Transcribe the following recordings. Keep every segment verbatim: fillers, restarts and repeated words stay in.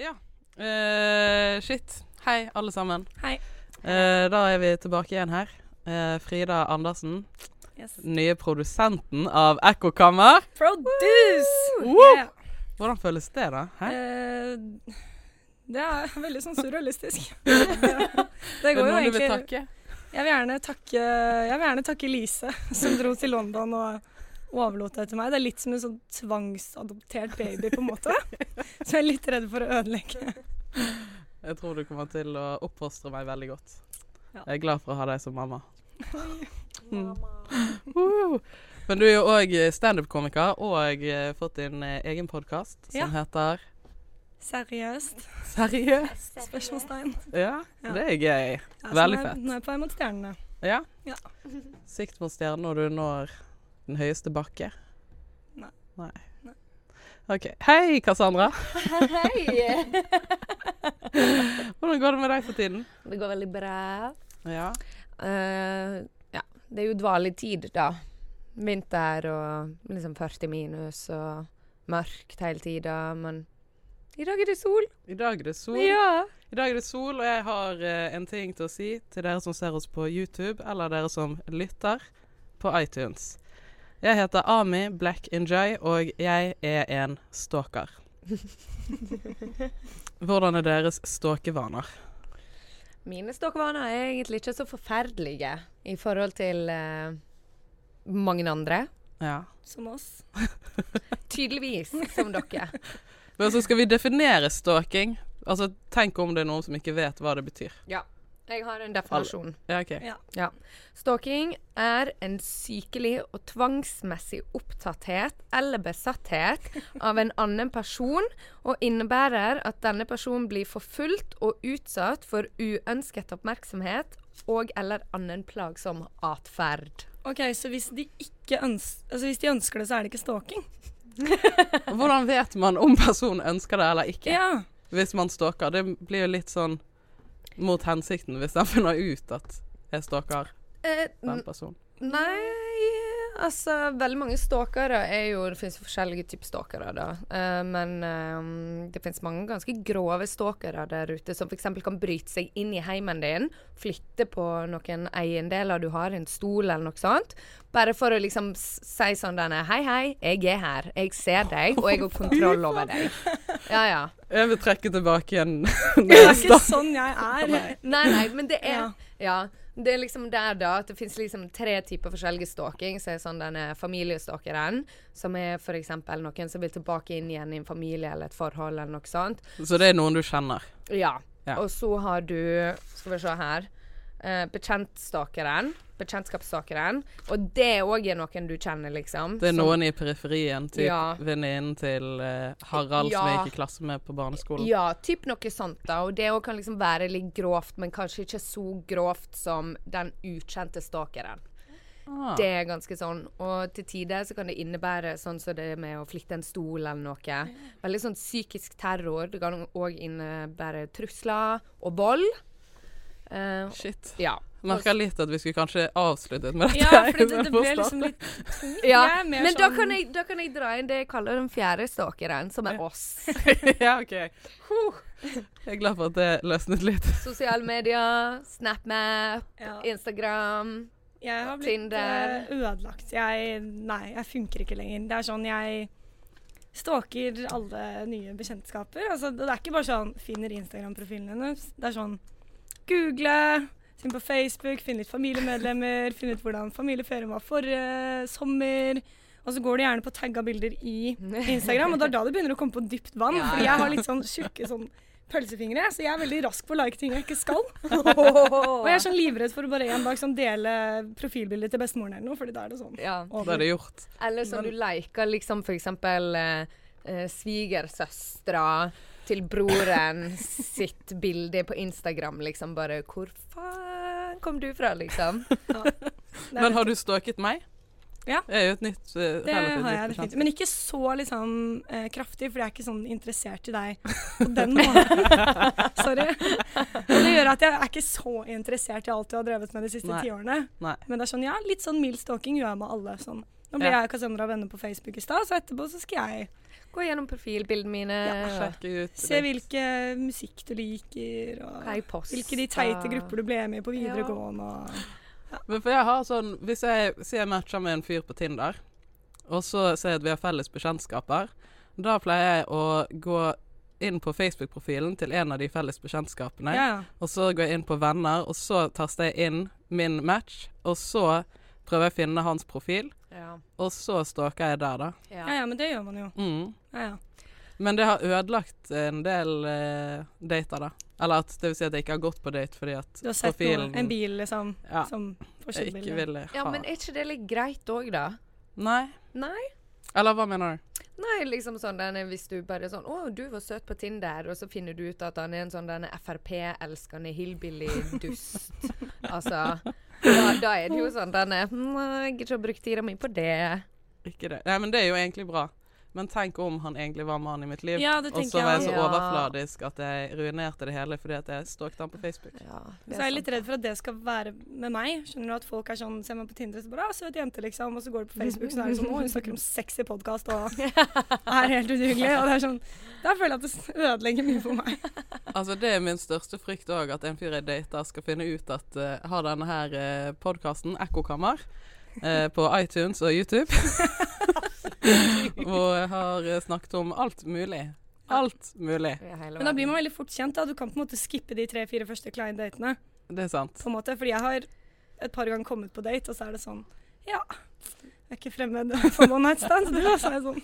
Ja, uh, shit. Hei alle sammen. Hei. Uh, da er vi tilbake igjen her. Uh, Frida Andersson. Yes. Nye produsenten av Ekokammare. Produce! Yeah. Hvordan føles det da? Uh, det er veldig sånn surrealistisk. Det går jo egentlig... Det er noe du vil takke. Jeg vil gjerne takke, jeg vil gjerne takke Lise, som dro til London og overlot det til meg. Det er litt som en sånn tvangsadoptert baby på en måte. Så jeg er litt redd for å ødelegge. Jeg tror du kommer til å oppfostre meg veldig godt. Ja. Jeg er glad for å ha deg som mamma. Mm. Uh. Men du er jo også stand-up-komiker, og har fått din egen podcast som ja. heter... Seriøst. Seriøst? Spørsmålstegn. Ja, det er gøy. Ja, veldig er, fett. Nå er jeg på vei mot stjernene. Ja? Ja. Sikt mot stjernene når du når den høyeste bakke? Nei. Nei. Nei. Ok. Hei, Kassandra! Hei! Hvordan går det med deg for tiden? Det går veldig bra. Ja. Uh, ja, det er jo dvalig tid da. Vinter og liksom førti minus og mørkt hele tiden, men... I dag er det sol. I dag er det sol. Ja. I dag er det sol, og jeg har eh, en ting til å si til dere som ser oss på YouTube, eller dere som lytter på iTunes. Jeg heter Ami Black Enjoy, og jeg er en stalker. Hvordan er deres stalkevaner? Mine stalkevaner er egentlig ikke så forferdelige i forhold til eh, mange andre. Ja. Som oss. Tydeligvis, som dere. Men så skal vi definere stalking. Altså, tenk om det er noen som ikke vet hva det betyr. Ja, jeg har en definisjon. Ja, ok. Ja. Ja. Stalking er en sykelig og tvangsmessig opptatthet eller besatthet av en annen person, og innebærer at denne personen blir forfulgt og utsatt for uønsket oppmerksomhet og eller annen plagsom atferd. Ok, så hvis de ikke ønsker, altså hvis de ønsker det, så er det ikke stalking? Hvordan vet man om personen ønsker det eller ikke? Ja. Hvis man stalker, det blir jo litt sånn mot hensikten hvis den finner ut at jeg stalker eh, den personen. Nei, altså veldig mange stalkere er jo, det finnes forskjellige typer stalkere da, uh, men uh, det finnes mange ganske grove stalkere der ute som for eksempel kan bryte seg inn i heimen din, flytte på noen eiendeler du har, en stol eller noe sånt. Bare for å liksom si sånn denne, hei, hei, jeg er her, jeg ser deg, og jeg har kontroll over deg. Ja, ja. Jeg vil trekke tilbake igjen. Det er ikke sånn jeg er. Nei, nei, men det er, ja, det er liksom der da, at det finnes liksom tre typer forskjellige stalking, så er sånn denne familiestalkeren, som er for eksempel noen som vil tilbake inn igjen i en familie eller et forhold eller noe sånt. Så det er noen du kjenner? Ja, ja. Og så har du, skal vi se her, Uh, bekjentstakeren, bekjentskapstakeren, og det er også noen du kjenner liksom. Det er noen som, i periferien, typ ja. venninnen til uh, Harald ja. som jeg gikk i klasse med på barneskolen. Ja, typ noe sånt da, og det også kan liksom være litt grovt, men kanskje ikke så grovt som den ukjente stakeren. Ah. Det er ganske sånn, og til tider så kan det innebære sånn som det med å flytte en stol eller noe. Veldig sånn psykisk terror, det kan også innebære trusler og vold. Uh, Shit. Ja. Merker litt at vi skulle kanskje avslutte med dette. Ja, for det, det ble liksom litt tungt. Ja, men sånn... da, kan jeg, da kan jeg dra inn det jeg kaller den fjerde stalkeren, som er ja. oss. Ja, ok. Huh. Jeg er glad for at det løsnet litt. Sosiale medier, Snap Map, ja. Instagram, jeg har blitt Tinder. Ødelagt. Jeg, nei, jeg funker ikke lenger. Det er sånn jeg stalker alle nye bekjentskaper. Altså, det er ikke bare sånn, finner Instagram-profilen hennes. Det er sånn, Google, syn på Facebook, finne ut familiemedlemmer, finne ut hvordan familieferien var forrige sommer, og så går du gjerne på tagga bilder i Instagram, og det er da det begynner å komme på dypt vann, ja. Fordi jeg har litt sånn tjukke sånn pølsefingre, så jeg er veldig rask på å like ting jeg ikke skal. Og jeg er sånn livredd for å bare en dag sånn dele profilbilder til bestemoren eller noe, fordi da er det sånn. Ja, da er det gjort. Eller sånn du liker liksom for eksempel eh, svigersøstra, til broren sitt bilde på Instagram, liksom bare, hvor faen kom du fra, liksom? Ja. Men har du stalket meg? Ja. Det er jo et nytt, uh, det har jeg definitivt. Men ikke så liksom uh, kraftig, for jeg er ikke sånn interessert i deg på den måten. Sorry. Men det gjør at jeg er ikke så interessert i alt jeg har drevet med de siste ti årene. Nei. Men det er sånn, ja, litt sånn mild stalking gjør jeg med alle, sånn. Nå ble ja. jeg og Kassandra venner på Facebook I sted, så etterpå så skal jeg gå gjennom profilbildene mine, ja, ut, se hvilke musikk du liker, og hvilke de teite grupper du ble med på videregående. Og, ja. Men for jeg har sånn, hvis jeg, hvis jeg matcher med en fyr på Tinder, og så ser jeg at vi har felles bekjentskaper, da pleier jeg å gå inn på Facebook-profilen til en av de felles bekjentskapene, ja. Og så går jeg inn på venner, og så taster jeg inn min match, og så prøver jeg å finne hans profil, ja. Og så stalker jeg der da. Ja, ja, men det gjør man jo. Mm. Ja, ja. Men det har ødelagt en del eh, dater da. Eller at, det vil si at jeg ikke har gått på date fordi at du har sett profilen, noen, en bil liksom, ja, som forskjellbilder. Jeg ikke ville ha. Ja, men er ikke det litt greit også da? Nei. Nei? Eller hva mener du? Nei, liksom sånn denne, hvis du bare sånn, åh, du var søt på Tinder, og så finner du ut at han er en sånn denne F R P-elskende hillbilly-dust. Altså... Ja, da er det jo sånn, denne, jeg gir ikke å bruke tida mi på det. Ikke det. Nei, men det er jo egentlig bra. Men tenk om han egentlig var med han I mitt liv, ja, og så var jeg så ja. overfladisk at jeg ruinerte det hele fordi at jeg stalkte han på Facebook. Ja, så jeg er litt redd for at det skal være med meg. Skjønner du at folk er sånn, ser man på Tinder, så bare, ah, søt jente liksom, og så går du på Facebook, så er det sånn, åh, hun snakker om sex I podcast, og er helt udugelig, og det er sånn, da føler jeg at det ødelegger mye for meg. Altså, det er min største frykt også, at en fyr jeg dater skal finne ut at, uh, har denne her uh, podcasten, Ekokammare, Eh, på iTunes og YouTube og har snakket om alt mulig alt mulig men da blir man veldig fort kjent da. Du kan på en måte skippe de tre-fire første client-datene det er sant på en måte, fordi jeg har et par ganger kommet på date og så er det sånn ja, jeg er ikke fremmed for one night stand så så er sånn.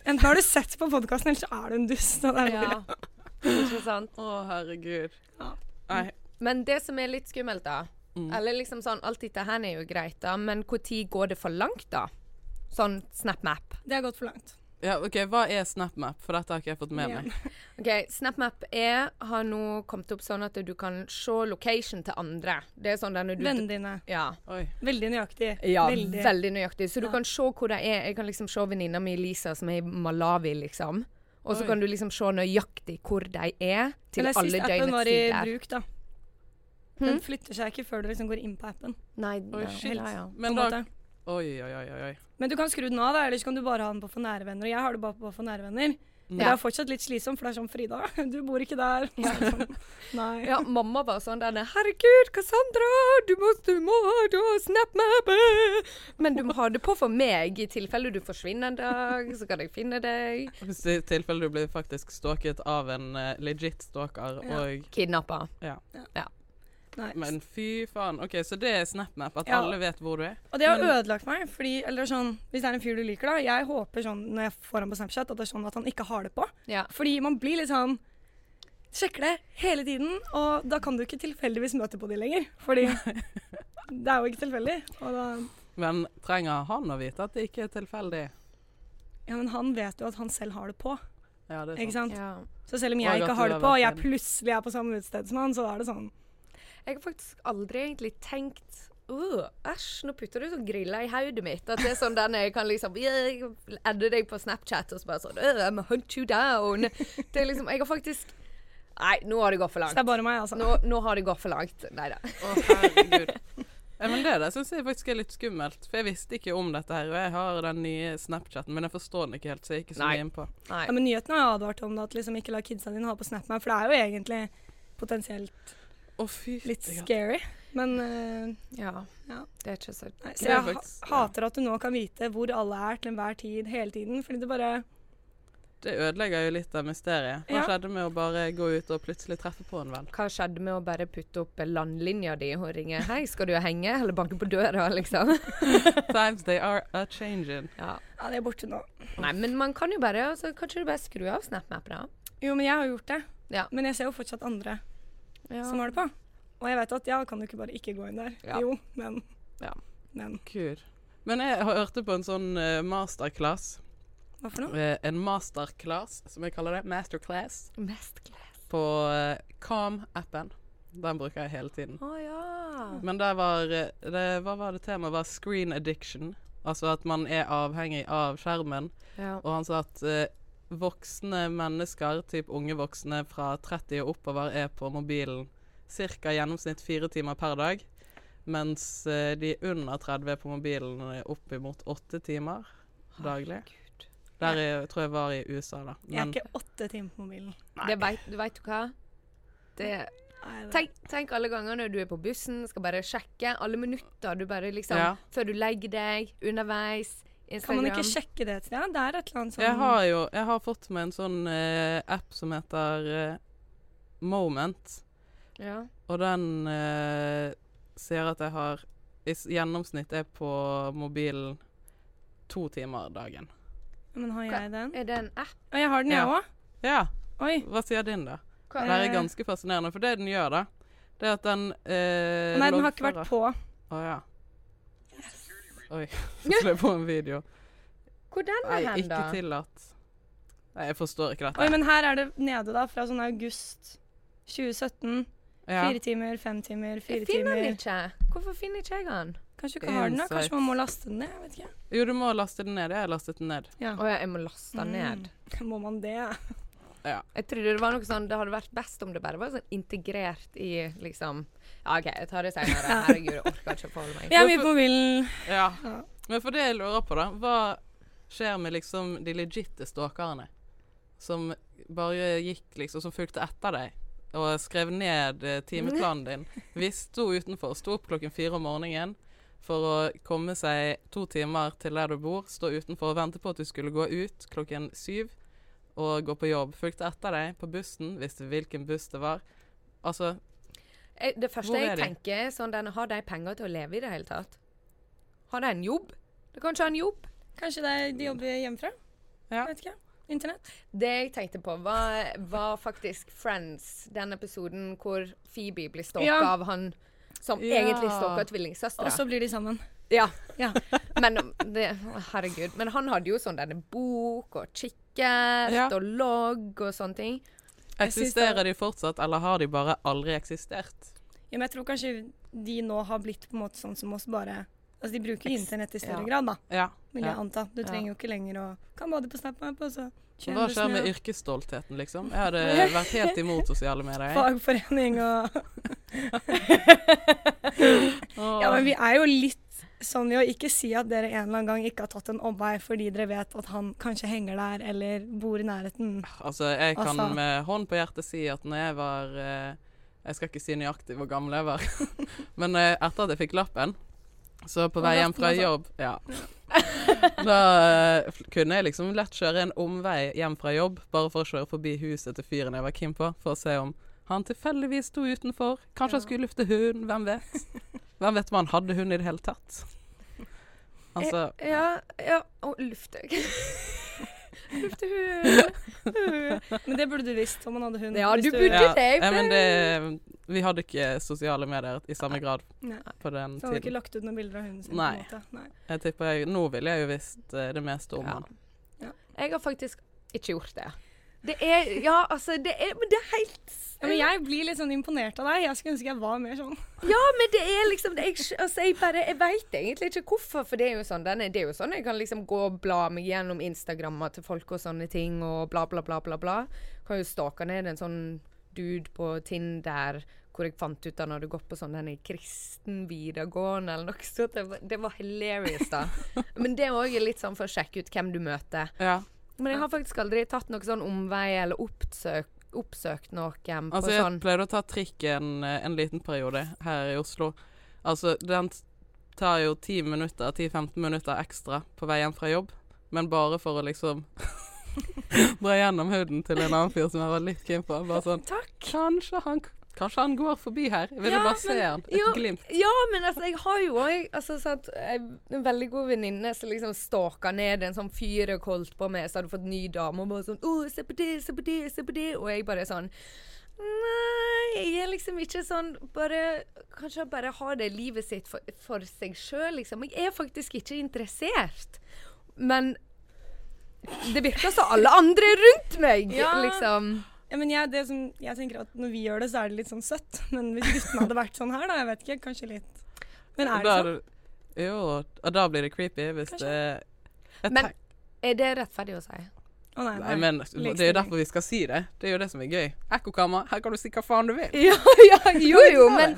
Enten har du sett på podcasten eller så er du en dust det er ja, ikke sant å oh, herregud ja. Men det som er litt skummelt da Mm. Eller liksom sånn, alt dette her er jo greit da, men hvor tid går det for langt da? Sånn Snap Map. Det har gått for langt. Ja, ok, hva er Snap Map? For dette har ikke jeg fått med yeah. meg. Ok, Snap Map er, har nå kommet opp sånn at du kan se location til andre. Det er sånn denne du... Vennene dine. Ja. Oi. Veldig nøyaktig. Ja, veldig, veldig nøyaktig. Så du ja. Kan se hvor det er. Jeg kan liksom se venninna mi Lise som er I Malawi liksom. Og så kan du liksom se nøyaktig hvor de er til alle døgnets tider. Eller siste appen var I bruk da. Den flytter seg ikke før du liksom går inn på appen. Nei, oi, shit. Ja, ja. Men da, oi, oi, oi, oi. Men du kan skru den av da, eller så kan du bare ha den på for nære venner. Og jeg har det bare på for nære venner. Mm. Det er fortsatt litt slitsom, for det er sånn, Frida, du bor ikke der. Ja. Nei. Ja, mamma var sånn der, herregud, Kassandra, du må, du må, du må, Snap Map. Men du må ha det på for meg, I tilfelle du forsvinner en dag, så kan jeg finne deg. Hvis I tilfelle du blir faktisk stalket av en uh, legit stalker ja. Og... Kidnapper. Ja. Ja. ja. Nice. Men fy fan. Ok, så det er Snap Map at ja. Alle vet hvor du er. Og det har men... ødelagt meg, fordi, eller sånn, hvis det er en fyr du liker da, jeg håper sånn, når jeg får han på Snapchat, at det er sånn at han ikke har det på. Ja. Fordi man blir litt sånn, sjekker det hele tiden, og da kan du ikke tilfeldigvis møte på de lenger. Fordi det er jo ikke tilfeldig. Og da... Men trenger han å vite at det ikke er tilfeldig? Ja, men han vet jo at han selv har det på. Ja, det er sant. Ikke sant? Ja. Så selv om jeg og ikke har det på, og jeg plutselig er på samme utsted som han, så da er det sånn. Jeg har faktisk aldri egentlig tenkt Åh, æsj, nå putter du sånn grilla I hodet mitt. At det er sånn den jeg kan liksom Jeg edder deg på Snapchat og så bare sånn Åh, I'm a hunt you down. Det er liksom, jeg har faktisk Nei, nå har det gått for langt. Så det er bare meg altså Nå, nå har det gått for langt, neida Åh, oh, herregud Ja, men det der synes jeg faktisk er litt skummelt, for jeg visste ikke om dette her, og jeg har den nye Snapchatten, men jeg forstår den ikke helt, så jeg er ikke så mye inn på. Nei. Ja, men nyheten har jeg advart om det, at liksom ikke la kidsa dine ha på Snap Map, for det er jo egentlig potensielt Oh, fyrt, litt scary, men uh, ja. ja, det er ikke så... Nei, så jeg ha- hater at du nå kan vite hvor alle er til enhver tid, hele tiden, fordi det bare... Det ødelegger jo litt av mysteriet. Hva ja. Skjedde med å bare gå ut og plutselig treffe på en venn? Hva skjedde med å bare putte opp landlinja di og ringe, hei, skal du henge? Eller banke på døra, liksom. Times they are a-changing. Ja. ja, det er borte nå. Nei, men man kan jo bare, altså, kanskje du bare skru av Snap Map da? Jo, men jeg har gjort det. Ja. Men jeg ser jo fortsatt andre. Ja. Som har det på. Og jeg vet at, ja, kan du ikke bare ikke gå inn der? Ja. Jo, men... Ja. Men. Kul. Men jeg har hørt på en sånn uh, masterclass. Hva for noe? Uh, en masterclass, som jeg kaller det. Masterclass. Masterclass. På uh, Calm-appen. Den bruker jeg hele tiden. Å, ja. Men der var... Det, hva var det temaet? Var screen addiction. Altså at man er avhengig av skjermen. Ja. Og han sa at... Uh, voksne mennesker, typ unge voksne fra tretti og oppover er på mobilen cirka gjennomsnitt fire timer per dag mens de under tretti på mobilen er opp imot åtte timer daglig. Herregud. Der jeg, tror jeg var i U S A da. Men jeg er ikke åtte timer på mobilen. Det vet, du vet hva? Det er... Tenk, tenk alle ganger når du er på bussen, skal bare sjekke alle minutter du bare liksom, ja. Før du legger deg, underveis, Instagram. Kan man ikke sjekke det til? Ja, det er et eller annet sånn. Jeg har jo, jeg har fått med en sånn eh, app som heter eh, Moment, ja. Og den eh, ser at jeg har, i gjennomsnitt er på mobilen to timer dagen. Men har jeg den? Er det en app? Og jeg har den, ja. Jeg også? Ja. Oi. Hva sier din da? Det er ganske fascinerende, for det den gjør da, det er at den... Eh, Nei, den har ikke vært på. Å oh, ja. Yes. Oi, så slår jeg på en video. Hvordan var den da? Ikke tillatt. Nei, jeg forstår ikke dette. Oi, men her er det nede da, fra sånn august tjue sytten. Ja. Fire timer, fem timer, fire timer. Jeg finner den ikke. Hvorfor finner ikke jeg den? Kanskje du ikke har den da? Kanskje man må laste den ned, jeg vet ikke. Jo, du må laste den ned. Jeg har lastet den ned. Ja. Å ja, jeg må laste den ned. Mm. Må man det, ja. Ja. Jeg trodde det var noe sånn, det hadde vært best om det bare var sånn integrert i liksom, ja ok, jeg tar det senere, herregud, jeg orker ikke å forholde meg. Jeg er mye på mobilen. Ja. Ja, men for det jeg lurer på da, hva skjer med liksom de legitte stalkerne som bare gikk liksom, som fulgte etter deg og skrev ned timeplanen din? Vi sto utenfor, sto opp klokken fire om morgenen for å komme seg to timer til der du bor, stå utenfor og vente på at du skulle gå ut klokken syv, og gå på jobb, fulgte etter deg på bussen, visste hvilken buss det var. Altså, det første jeg de? tenker er sånn, har de penger til å leve i det hele tatt? Har de en jobb? Du kan ikke ha en jobb. Kanskje de, de jobber hjemmefra? Ja. Vet ikke, internett. Det jeg tenkte på var, var faktisk Friends, den episoden hvor Phoebe blir stalket ja. av han som ja. egentlig stalket tvillingsøstre. Og så blir de sammen. Ja, ja. Men det, herregud, men han hadde jo sånn denne bok og kikkert ja. og logg og sånne ting. Eksisterer de fortsatt, eller har de bare aldri eksistert? Ja, men jeg tror kanskje de nå har blitt på en måte sånn som oss bare, altså de bruker internett i større ja. grad da, ja. vil jeg anta. Du trenger jo ikke lenger å, kan både på Snap Map og så... Hva skjer med yrkesstoltheten liksom? Jeg hadde vært helt imot sosiale medier. Fagforening og... ja, men vi er jo litt sånn jo, ikke si at dere en eller annen gang ikke har tatt en omvei fordi dere vet at han kanskje henger der eller bor i nærheten. Altså, jeg kan altså. med hånd på hjertet si at når jeg var, eh, jeg skal ikke si nøyaktig hvor gammel jeg var, men eh, etter at jeg fikk lappen, så på vei hjem fra jobb, ja, da eh, kunne jeg liksom lett kjøre en omvei hjem fra jobb, bare for å kjøre forbi huset til fyren jeg var keen på, for å se om han tilfeldigvis sto utenfor, kanskje ja. han skulle lufte hunden, hvem vet? Hvem vet man hadde hun i det hele tatt? Altså... E, ja, ja, og oh, lufte. lufte hun. Men det burde du visst om man hadde hun. Ja, du burde ja. det. Ja, men det, vi hadde ikke sosiale medier i samme grad Nei. på den tiden. Så hadde du ikke lagt ut noen bilder av hunden sin? Nei. På en måte. Nei. Jeg tipper jeg, nå ville jeg jo visst det meste om ja. han. Ja. Jeg har faktisk ikke gjort det. Det er, ja, altså, det er, men det er helt... Ja, men jeg blir litt sånn imponert av deg. Jeg skulle ønske jeg var mer sånn. Ja, men det er liksom... Det er, altså, jeg bare... Jeg vet egentlig ikke hvorfor, for det er jo sånn... Den er, det er jo sånn, jeg kan liksom gå og bla meg gjennom Instagram til folk og sånne ting, og bla, bla, bla, bla, bla. Kan jo stake ned en sånn dude på Tinder, hvor jeg fant ut da når du går på sånn denne kristen videregående eller noe sånt. Det var, det var hilarious da. Men det var jo litt sånn for å sjekke ut hvem du møter. Ja. Men jeg har faktisk aldri tatt noen sånn omvei eller oppsøkt, oppsøkt noen på sånn... Altså, jeg pleide å ta trikken en liten periode her i Oslo. Altså, den tar jo ti minutter, ti til femten minutter ekstra på veien fra jobb, men bare for å liksom dra gjennom huden til en annen fyr som jeg var litt keen på. Bare sånn, Takk. Kanskje han... Kanskje han går forbi her. Jeg vil ja, bare se han. Et jo, glimt. Ja, men altså, jeg har jo jeg, altså, sånn, jeg, en veldig god venninne som liksom staket ned en sånn fyr jeg holdt på med, så hadde fått ny dame og bare sånn, åh, se på det, se på det, se på det. Og jeg bare sånn, nei, jeg er liksom ikke sånn, bare, kanskje han bare har det livet sitt for, for seg selv, liksom. Jeg er faktisk ikke interessert. Men det virker så alle andre rundt meg, ja. liksom. Ja, men jeg, det som, jeg tenker at når vi gjør det, så er det litt sånn søtt. Men hvis guttene hadde vært sånn her, da, jeg vet ikke, kanskje litt. Men er det sånn? Jo, og da blir det creepy hvis kanskje. det... Men er det rettferdig å si? Oh, nej, nej. nej men liksom det är därför vi ska se det. Det är ju det som är grej. Ekokammare, här kan du se vad fan du vill. Ja, ja, jo jo men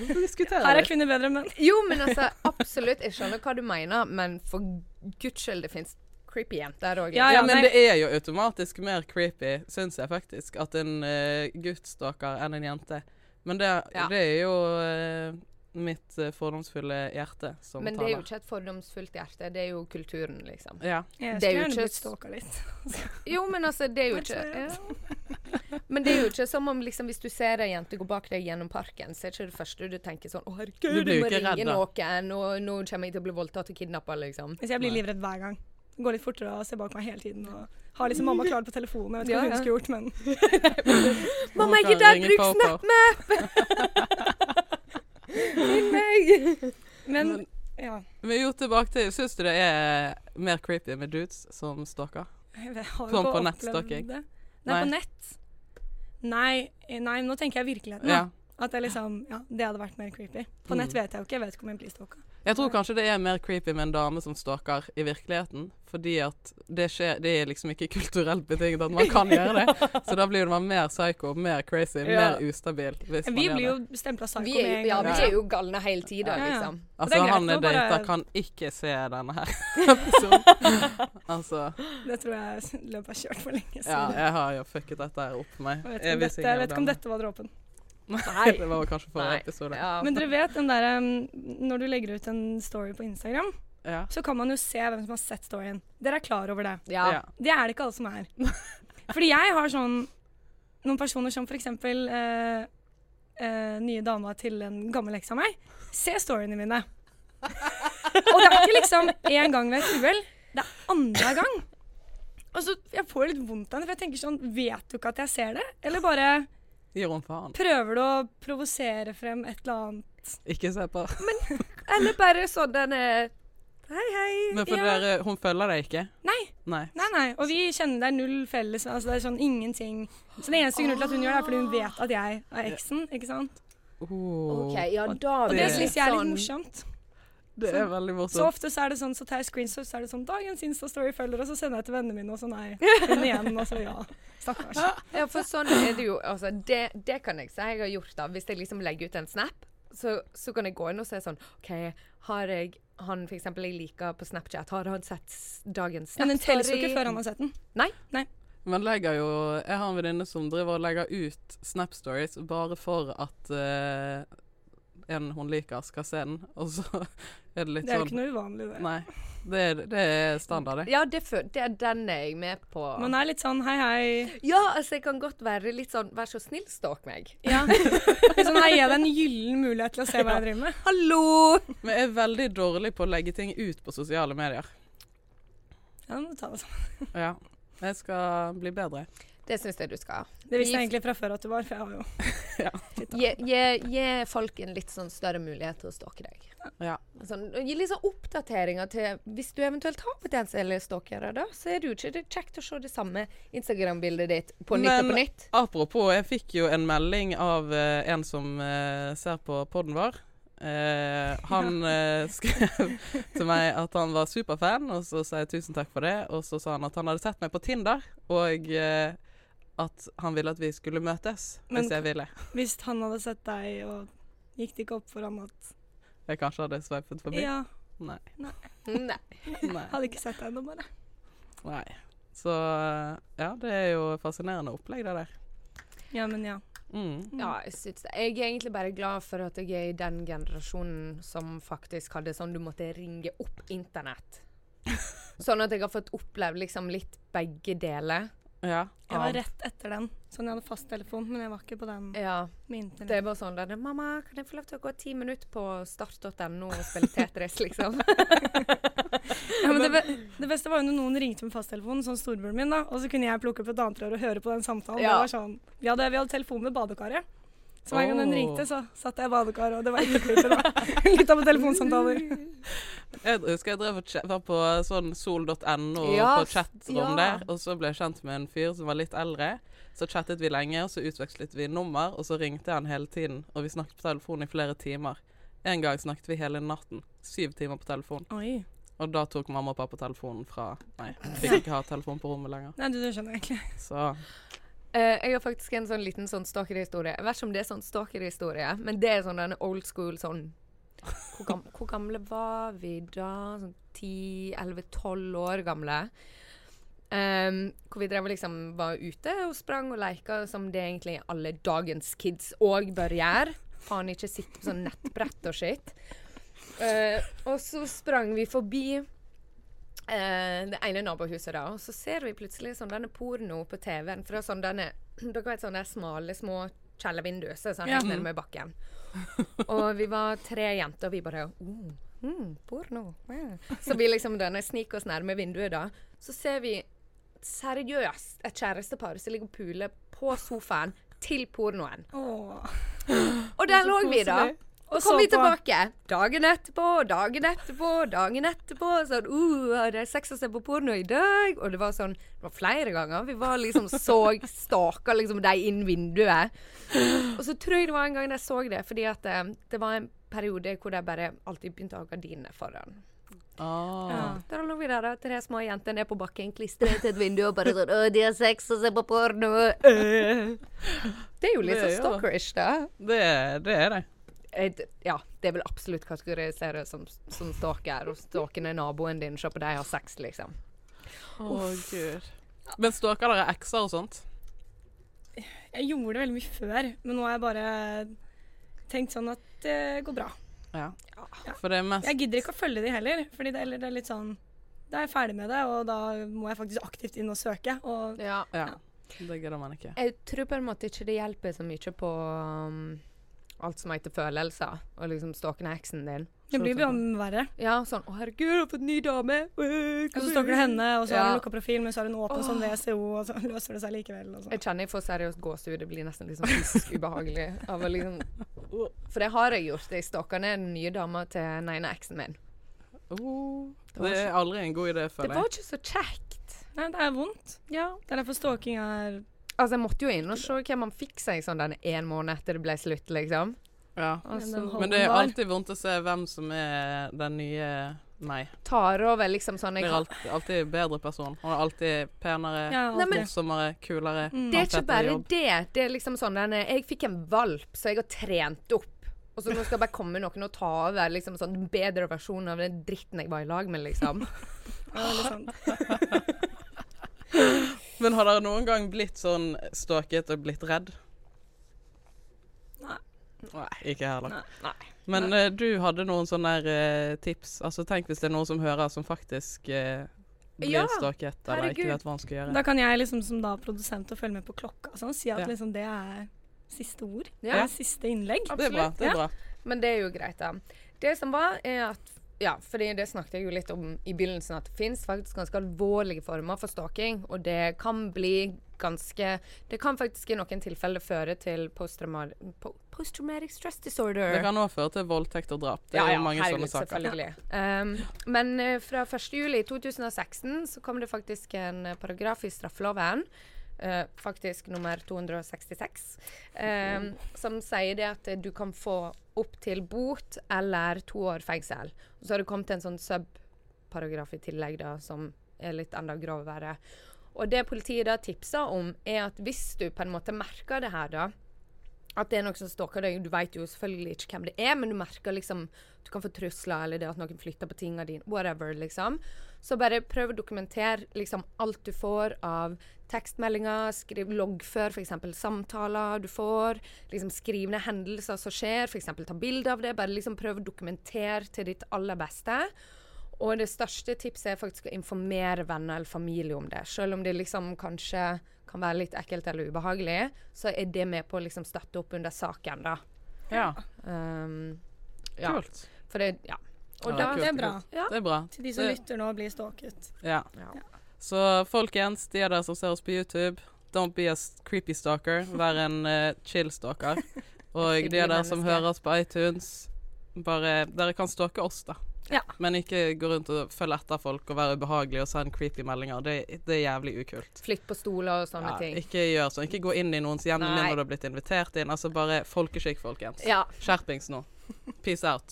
här är kvinnor bättre men. Jo men alltså absolut, jag skönner vad du menar men för guds skull det finns creepy jenter och ja, ja men nej. Det är ju automatiskt mer creepy syns jag faktiskt att en uh, gudstakar än en jente. Men det, ja. Det är ju uh, mitt fördomsfulla hjärta som men talar. Men det är ju inte ett fördomsfullt hjärta, det är ju kulturen liksom. Ja. Ja, det är ju inte stalka lite. Jo men alltså det är ju inte. Ja. Men det är ju inte som om liksom hvis du ser en jente gå bak dig genom parken så är det, det första du tänker sån åh herregud du är ingen åken och nu kommer jag att bli våldtagen och kidnappad liksom. Så jag blir livrädd varje gång. Går lite fortare och ser bak mig hela tiden och har liksom mamma klar på telefonen och jag vet inte hur hon ska gjort men mamma jag kan inte bruka Snap Map. Nej. Men ja. Men ju tillbaka till syns du det är mer creepy med dudes som stalkar? Som på nettstalking. Nej. Nej på nett. Nej, nej, nu tänker jag verkligen ja. Att det liksom ja, det hade varit mer creepy. På mm. nett vet jag inte, jag vet inte om jag blir stalkad. Jag tror kanske det är mer creepy med en dame som stalkar i verkligheten fordi att det sker, det är liksom inte kulturellt betingat att man kan göra det. Så då blir man mer psycho, mer crazy, ja. Mer ustabil. Vi blir ju stämplade psycho vi är, med ja, vi är ju galna hela tiden ja. Liksom. Alltså är han är dejta kan inte se den här personen. Alltså det tror jag löper kört för länge sedan. Ja, jag har ju fuckat det där upp mig. Jag vet inte det kom detta var droppen. Nej, det var kanske förra episoden. Ja. Men du vet den där um, när du lägger ut en story på Instagram ja. Så kan man ju se vem som har sett storyn. Det är klar över det. Ja. Ja. Det är det inte alla som är. För jag har sån någon personer som för exempel eh eh nya damer till en gammal ex av mig. Se storyn i minne. Och det är inte liksom en gång vet du väl? Det är andra gång. Och så jag får lite ont där för jag tänker sån vet du att jag ser det eller bara prøver du å provosere frem et eller annet? Ikke se på. Men, eller bare sånn den er, hei, hei. Men for ja. Dere, hun følger deg ikke? Nei. Nei. Nei, nei. Og vi kjenner det er null felles, altså det er sånn ingenting. Så det eneste grunnen til at hun gjør det er fordi hun vet at jeg er eksen, ikke sant? Oh. Ok, ja da. Og det synes jeg er litt morsomt. Det så, är väldigt morsomt. Så ofta så är det sån så tar jag screenshots så är det sån dagens Insta story följer och så sender jag till vänner mina och så nej igen och så ja. Stackars. Ja för sån är det ju alltså det det kan jag säga jag har gjort det. Visst det liksom lägger ut en snap så så kan jag gå in och säga sån okej okay, har jag han för exempel är lika på Snapchat har han sett dagens snap. Men tells ju inte för han har sett den. Nej. Nej. Man lägger ju jag har en väninne som driver och lägger ut snap stories bara för att eh, en hon liker ska sen och så är det lite sån. Det är inte ovanligt det. Nej. Det är det är standard. Ja, det för det är den jag med på. Man är lite sån hej hej. Ja, alltså det kan gott vara lite sån var så snill stalk mig. Ja. Sån här är den gyllene möjligheten att se vad jag driver med. Hallå. Men är väldigt dålig på att lägga ting ut på sociala medier. Ja, nu tar vi så. Ja. Jag ska bli bättre. Det syns det du ska. Det visste jag egentligen från förr att du var för jag har ju. Ja. Ge, ge, ge folk en lite sån större möjlighet att stalka dig. Ja. Alltså ge liksom uppdateringar till hvis du eventuellt har potens eller stalkare då så är du inte det checkt och så det samma Instagram-bilder ditt på nytt och på nytt. Apropå jag fick ju en melding av eh, en som eh, ser på podden var. Eh, han eh, skrev till mig att han var superfan och så sa jag tusen tack för det och så sa han att han hade sett mig på Tinder och eh, att han ville att vi skulle mötas men jag ville. Visst han hade sett dig och gick det upp för honom att jag kanske hade swipat förbi. Ja. Nej. Nej. Nej. Nej. Hade inte sett henne bara. Nej. Så ja, det är ju fascinerande upplägg det där. Ja men ja. Mm. Ja, jeg synes det. Jeg er egentlig bare glad for at jeg er i den generationen som faktisk hadde sånn du måtte ringe opp internett. Sånn at jeg har fått oppleve liksom litt begge deler. Ja. Jeg var rett etter den. Sånn jeg hadde fast telefon, men jeg var ikke på den ja. Med internett. Det var sånn der, mamma, kan jeg få lov til å gå ti minutter på start dot n o og spille Tetris, liksom? Ja, men det, be- det beste var jo når noen ringte med fasttelefonen, sånn storbroren min da, og så kunne jeg plukke opp et annet rør og høre på den samtalen. Ja. Det var sånn, vi hadde, vi hadde telefon med badekaret. Så hver gang den ringte så satt jeg i badekaret, og det var ikke klippet da. Litt av på telefonsamtaler. Jeg husker jeg drev og ch- var på sånn sol dot n o ja, på chatrom ja. Der, og så ble jeg kjent med en fyr som var litt eldre. Så chattet vi lenge, og så utvekslet vi nummer, og så ringte han hele tiden. Og vi snakket på telefonen i flere timer. En gang snakket vi hele natten, syv timer på telefonen. Oi. Og da tok mamma og pappa telefonen fra meg. Fikk ikke ha telefon på rommet lenger. Nei, du, du skjønner egentlig. Så... Uh, jeg har faktisk en sånn liten sånn stalker-historie. Jeg vet ikke om det er sånn stalker-historie, men det er sånn denne old school sånn... Hvor gamle, hvor gamle var vi da? Sånn ti, elleve, tolv år gamle. Um, hvor vi drev liksom var ute og sprang og leket som det egentlig alle dagens kids også bør gjøre. Faen ikke sitte på sånn nettbrett og shit. Uh, og så sprang vi forbi... Uh, det ene nabohuset da, og så ser vi plutselig sånn denne porno på T V-en fra sånn denne, dere vet sånne smale små kjellervinduer, så sånn helt nede med bakken. Og vi var tre jenter, og vi bare, oh, mm, porno. Yeah. Så vi liksom denne sniker oss nærme vinduet da, så ser vi seriøst et kjærestepar som ligger og puler på sofaen til pornoen. Oh. Og der lå vi da. Og så kom vi tilbake, dagen etterpå, dagen etterpå, dagen etterpå, sånn, uh, det er sex å se på porno i dag, og det var sånn, det var flere ganger, vi var liksom så staket liksom deg inn vinduet, og så tror jeg det var en gang jeg så det, fordi at det, det var en periode hvor jeg bare alltid begynte å ha gardinene foran. Oh. Ja, der lå vi der da, tre små jenter ned på bakken, klistret til et vindu og bare sånn, åh, de har sex og ser på porno. Det er jo litt sånn stalkerish da. Det er det. Er det. Ja, det er vel absolutt kategorisere som, som stalker, og stalkende naboen din, se på deg har sex, liksom. Åh, oh, Gud. Men stalker dere ekser og sånt? Jeg gjorde det veldig mye før, men nå har jeg bare tenkt sånn at det går bra. Ja, ja. For det er mest... Jeg gidder ikke å følge de heller, fordi det, det er litt sånn, da er jeg ferdig med det, og da må jeg faktisk aktivt inn og søke. Og, ja. Ja. Ja, det gidder man ikke. Jeg tror på en måte ikke det hjelper så mye på... Um, allt som heter følelser, og liksom stalkende eksen din. Det blir jo verre. Ja, sånn, å herregud, jeg har fått en ny dame. Øh, og så stalker du henne, og så ja. Har hun lukket profil, men så har hun åpnet som V C O, og så løser det seg likevel. Og jeg kjenner jeg får seriøst gåsehud, det blir nesten liksom fysisk ubehagelig. Av liksom, for det har jeg gjort, jeg stalker ned den nye dama til den ene eksen min. Oh, det, det er aldri en god idé for deg. Det var ikke så kjekt. Nei, det er vondt. Ja, det er derfor stalking er... Altså, jeg måtte jo inn og se hva man fikk seg sånn den en måned etter det ble slutt, liksom. Ja, altså, men det er alltid vondt å se hvem som er den nye meg. Tar over liksom sånn... Det er alltid, alltid bedre person. Han er alltid penere, ja, morsommere, kulere. Mm. Det er ikke bare det. Det er liksom sånn, den, jeg fikk en valp, så jeg har trent opp. Og så nå skal bare komme noen og ta over liksom sånn bedre versjon av den dritten jeg var i lag med, liksom. Ja, det er sant. Men har dere noen gang blitt sånn stalket og blitt redd? Nei. Nei, ikke heller. Nei. Nei. Men Nei. Uh, du hadde noen sånne uh, tips. Altså tenk hvis det er noen som hører som faktisk uh, blir ja, stalket eller herregud. Ikke vet hva han skal gjøre. Da kan jeg liksom som da produsent og følge med på klokka og sånn, si at ja. Liksom det er siste ord. Ja. Det er siste innlegg. Absolutt. Det er bra, det er bra. Ja. Men det er jo greit da. Det som var er at ja, fordi det snakket jeg jo litt om i begynnelsen, at det finnes faktisk ganske alvorlige former for stalking, og det kan bli ganske, det kan faktisk i noen tilfeller føre til posttrauma- po- post-traumatic stress disorder. Det kan også føre til voldtekt og drap, det ja, ja, er mange herregud, sånne saker. Ja, um, men uh, fra første juli to tusen og seksten så kom det faktisk en paragraf i straffeloven, uh, faktisk nummer to hundre og sekstiseks, um, som sier det at du kan få opp til bot eller to år fengsel. Og så har det kommet en sånn subparagraf i tillegg da, som er litt enda grovere. Og det politiet da tipser om er at hvis du på en måte merker det her da, at det er noen som stalker deg, du vet jo selvfølgelig ikke hvem det er, men du merker liksom, du kan få trusler, eller det at noen flytter på tingene dine, whatever liksom. Så bare prøv å dokumentere liksom alt du får av tekstmeldinger, skriv logg for, for eksempel samtaler du får, liksom skrivende hendelser som skjer, for eksempel ta bilder av det, bare liksom prøv å dokumentere til ditt aller beste. Og det største tipset er faktisk å informere venner eller familie om det. Selv om det liksom kanskje kan være litt ekkelt eller ubehagelig, så er det med på å liksom støtte opp under saken da. Ja. Um, ja. Kult. For det, ja. Og ja, da, det er bra. Ja. Det er bra. Til de som det... lytter nå og blir stalket. Ja. Ja. Ja. Så folkens, de er der som ser oss på YouTube, don't be a creepy stalker, vær en uh, chill stalker. Og de er der som hører oss på iTunes, bare, dere kan stalke oss da. Ja. Men ikke gå rundt og følge etter folk og være ubehagelig og sende creepy meldinger. Det, det er jævlig ukult. Flytt på stoler og sånne ja, ting. Ikke gjør sånn. Ikke gå inn i noens hjem når du har blitt invitert inn. Altså bare folkeskikk, folkens. Ja. Skjerpings nå. Peace out.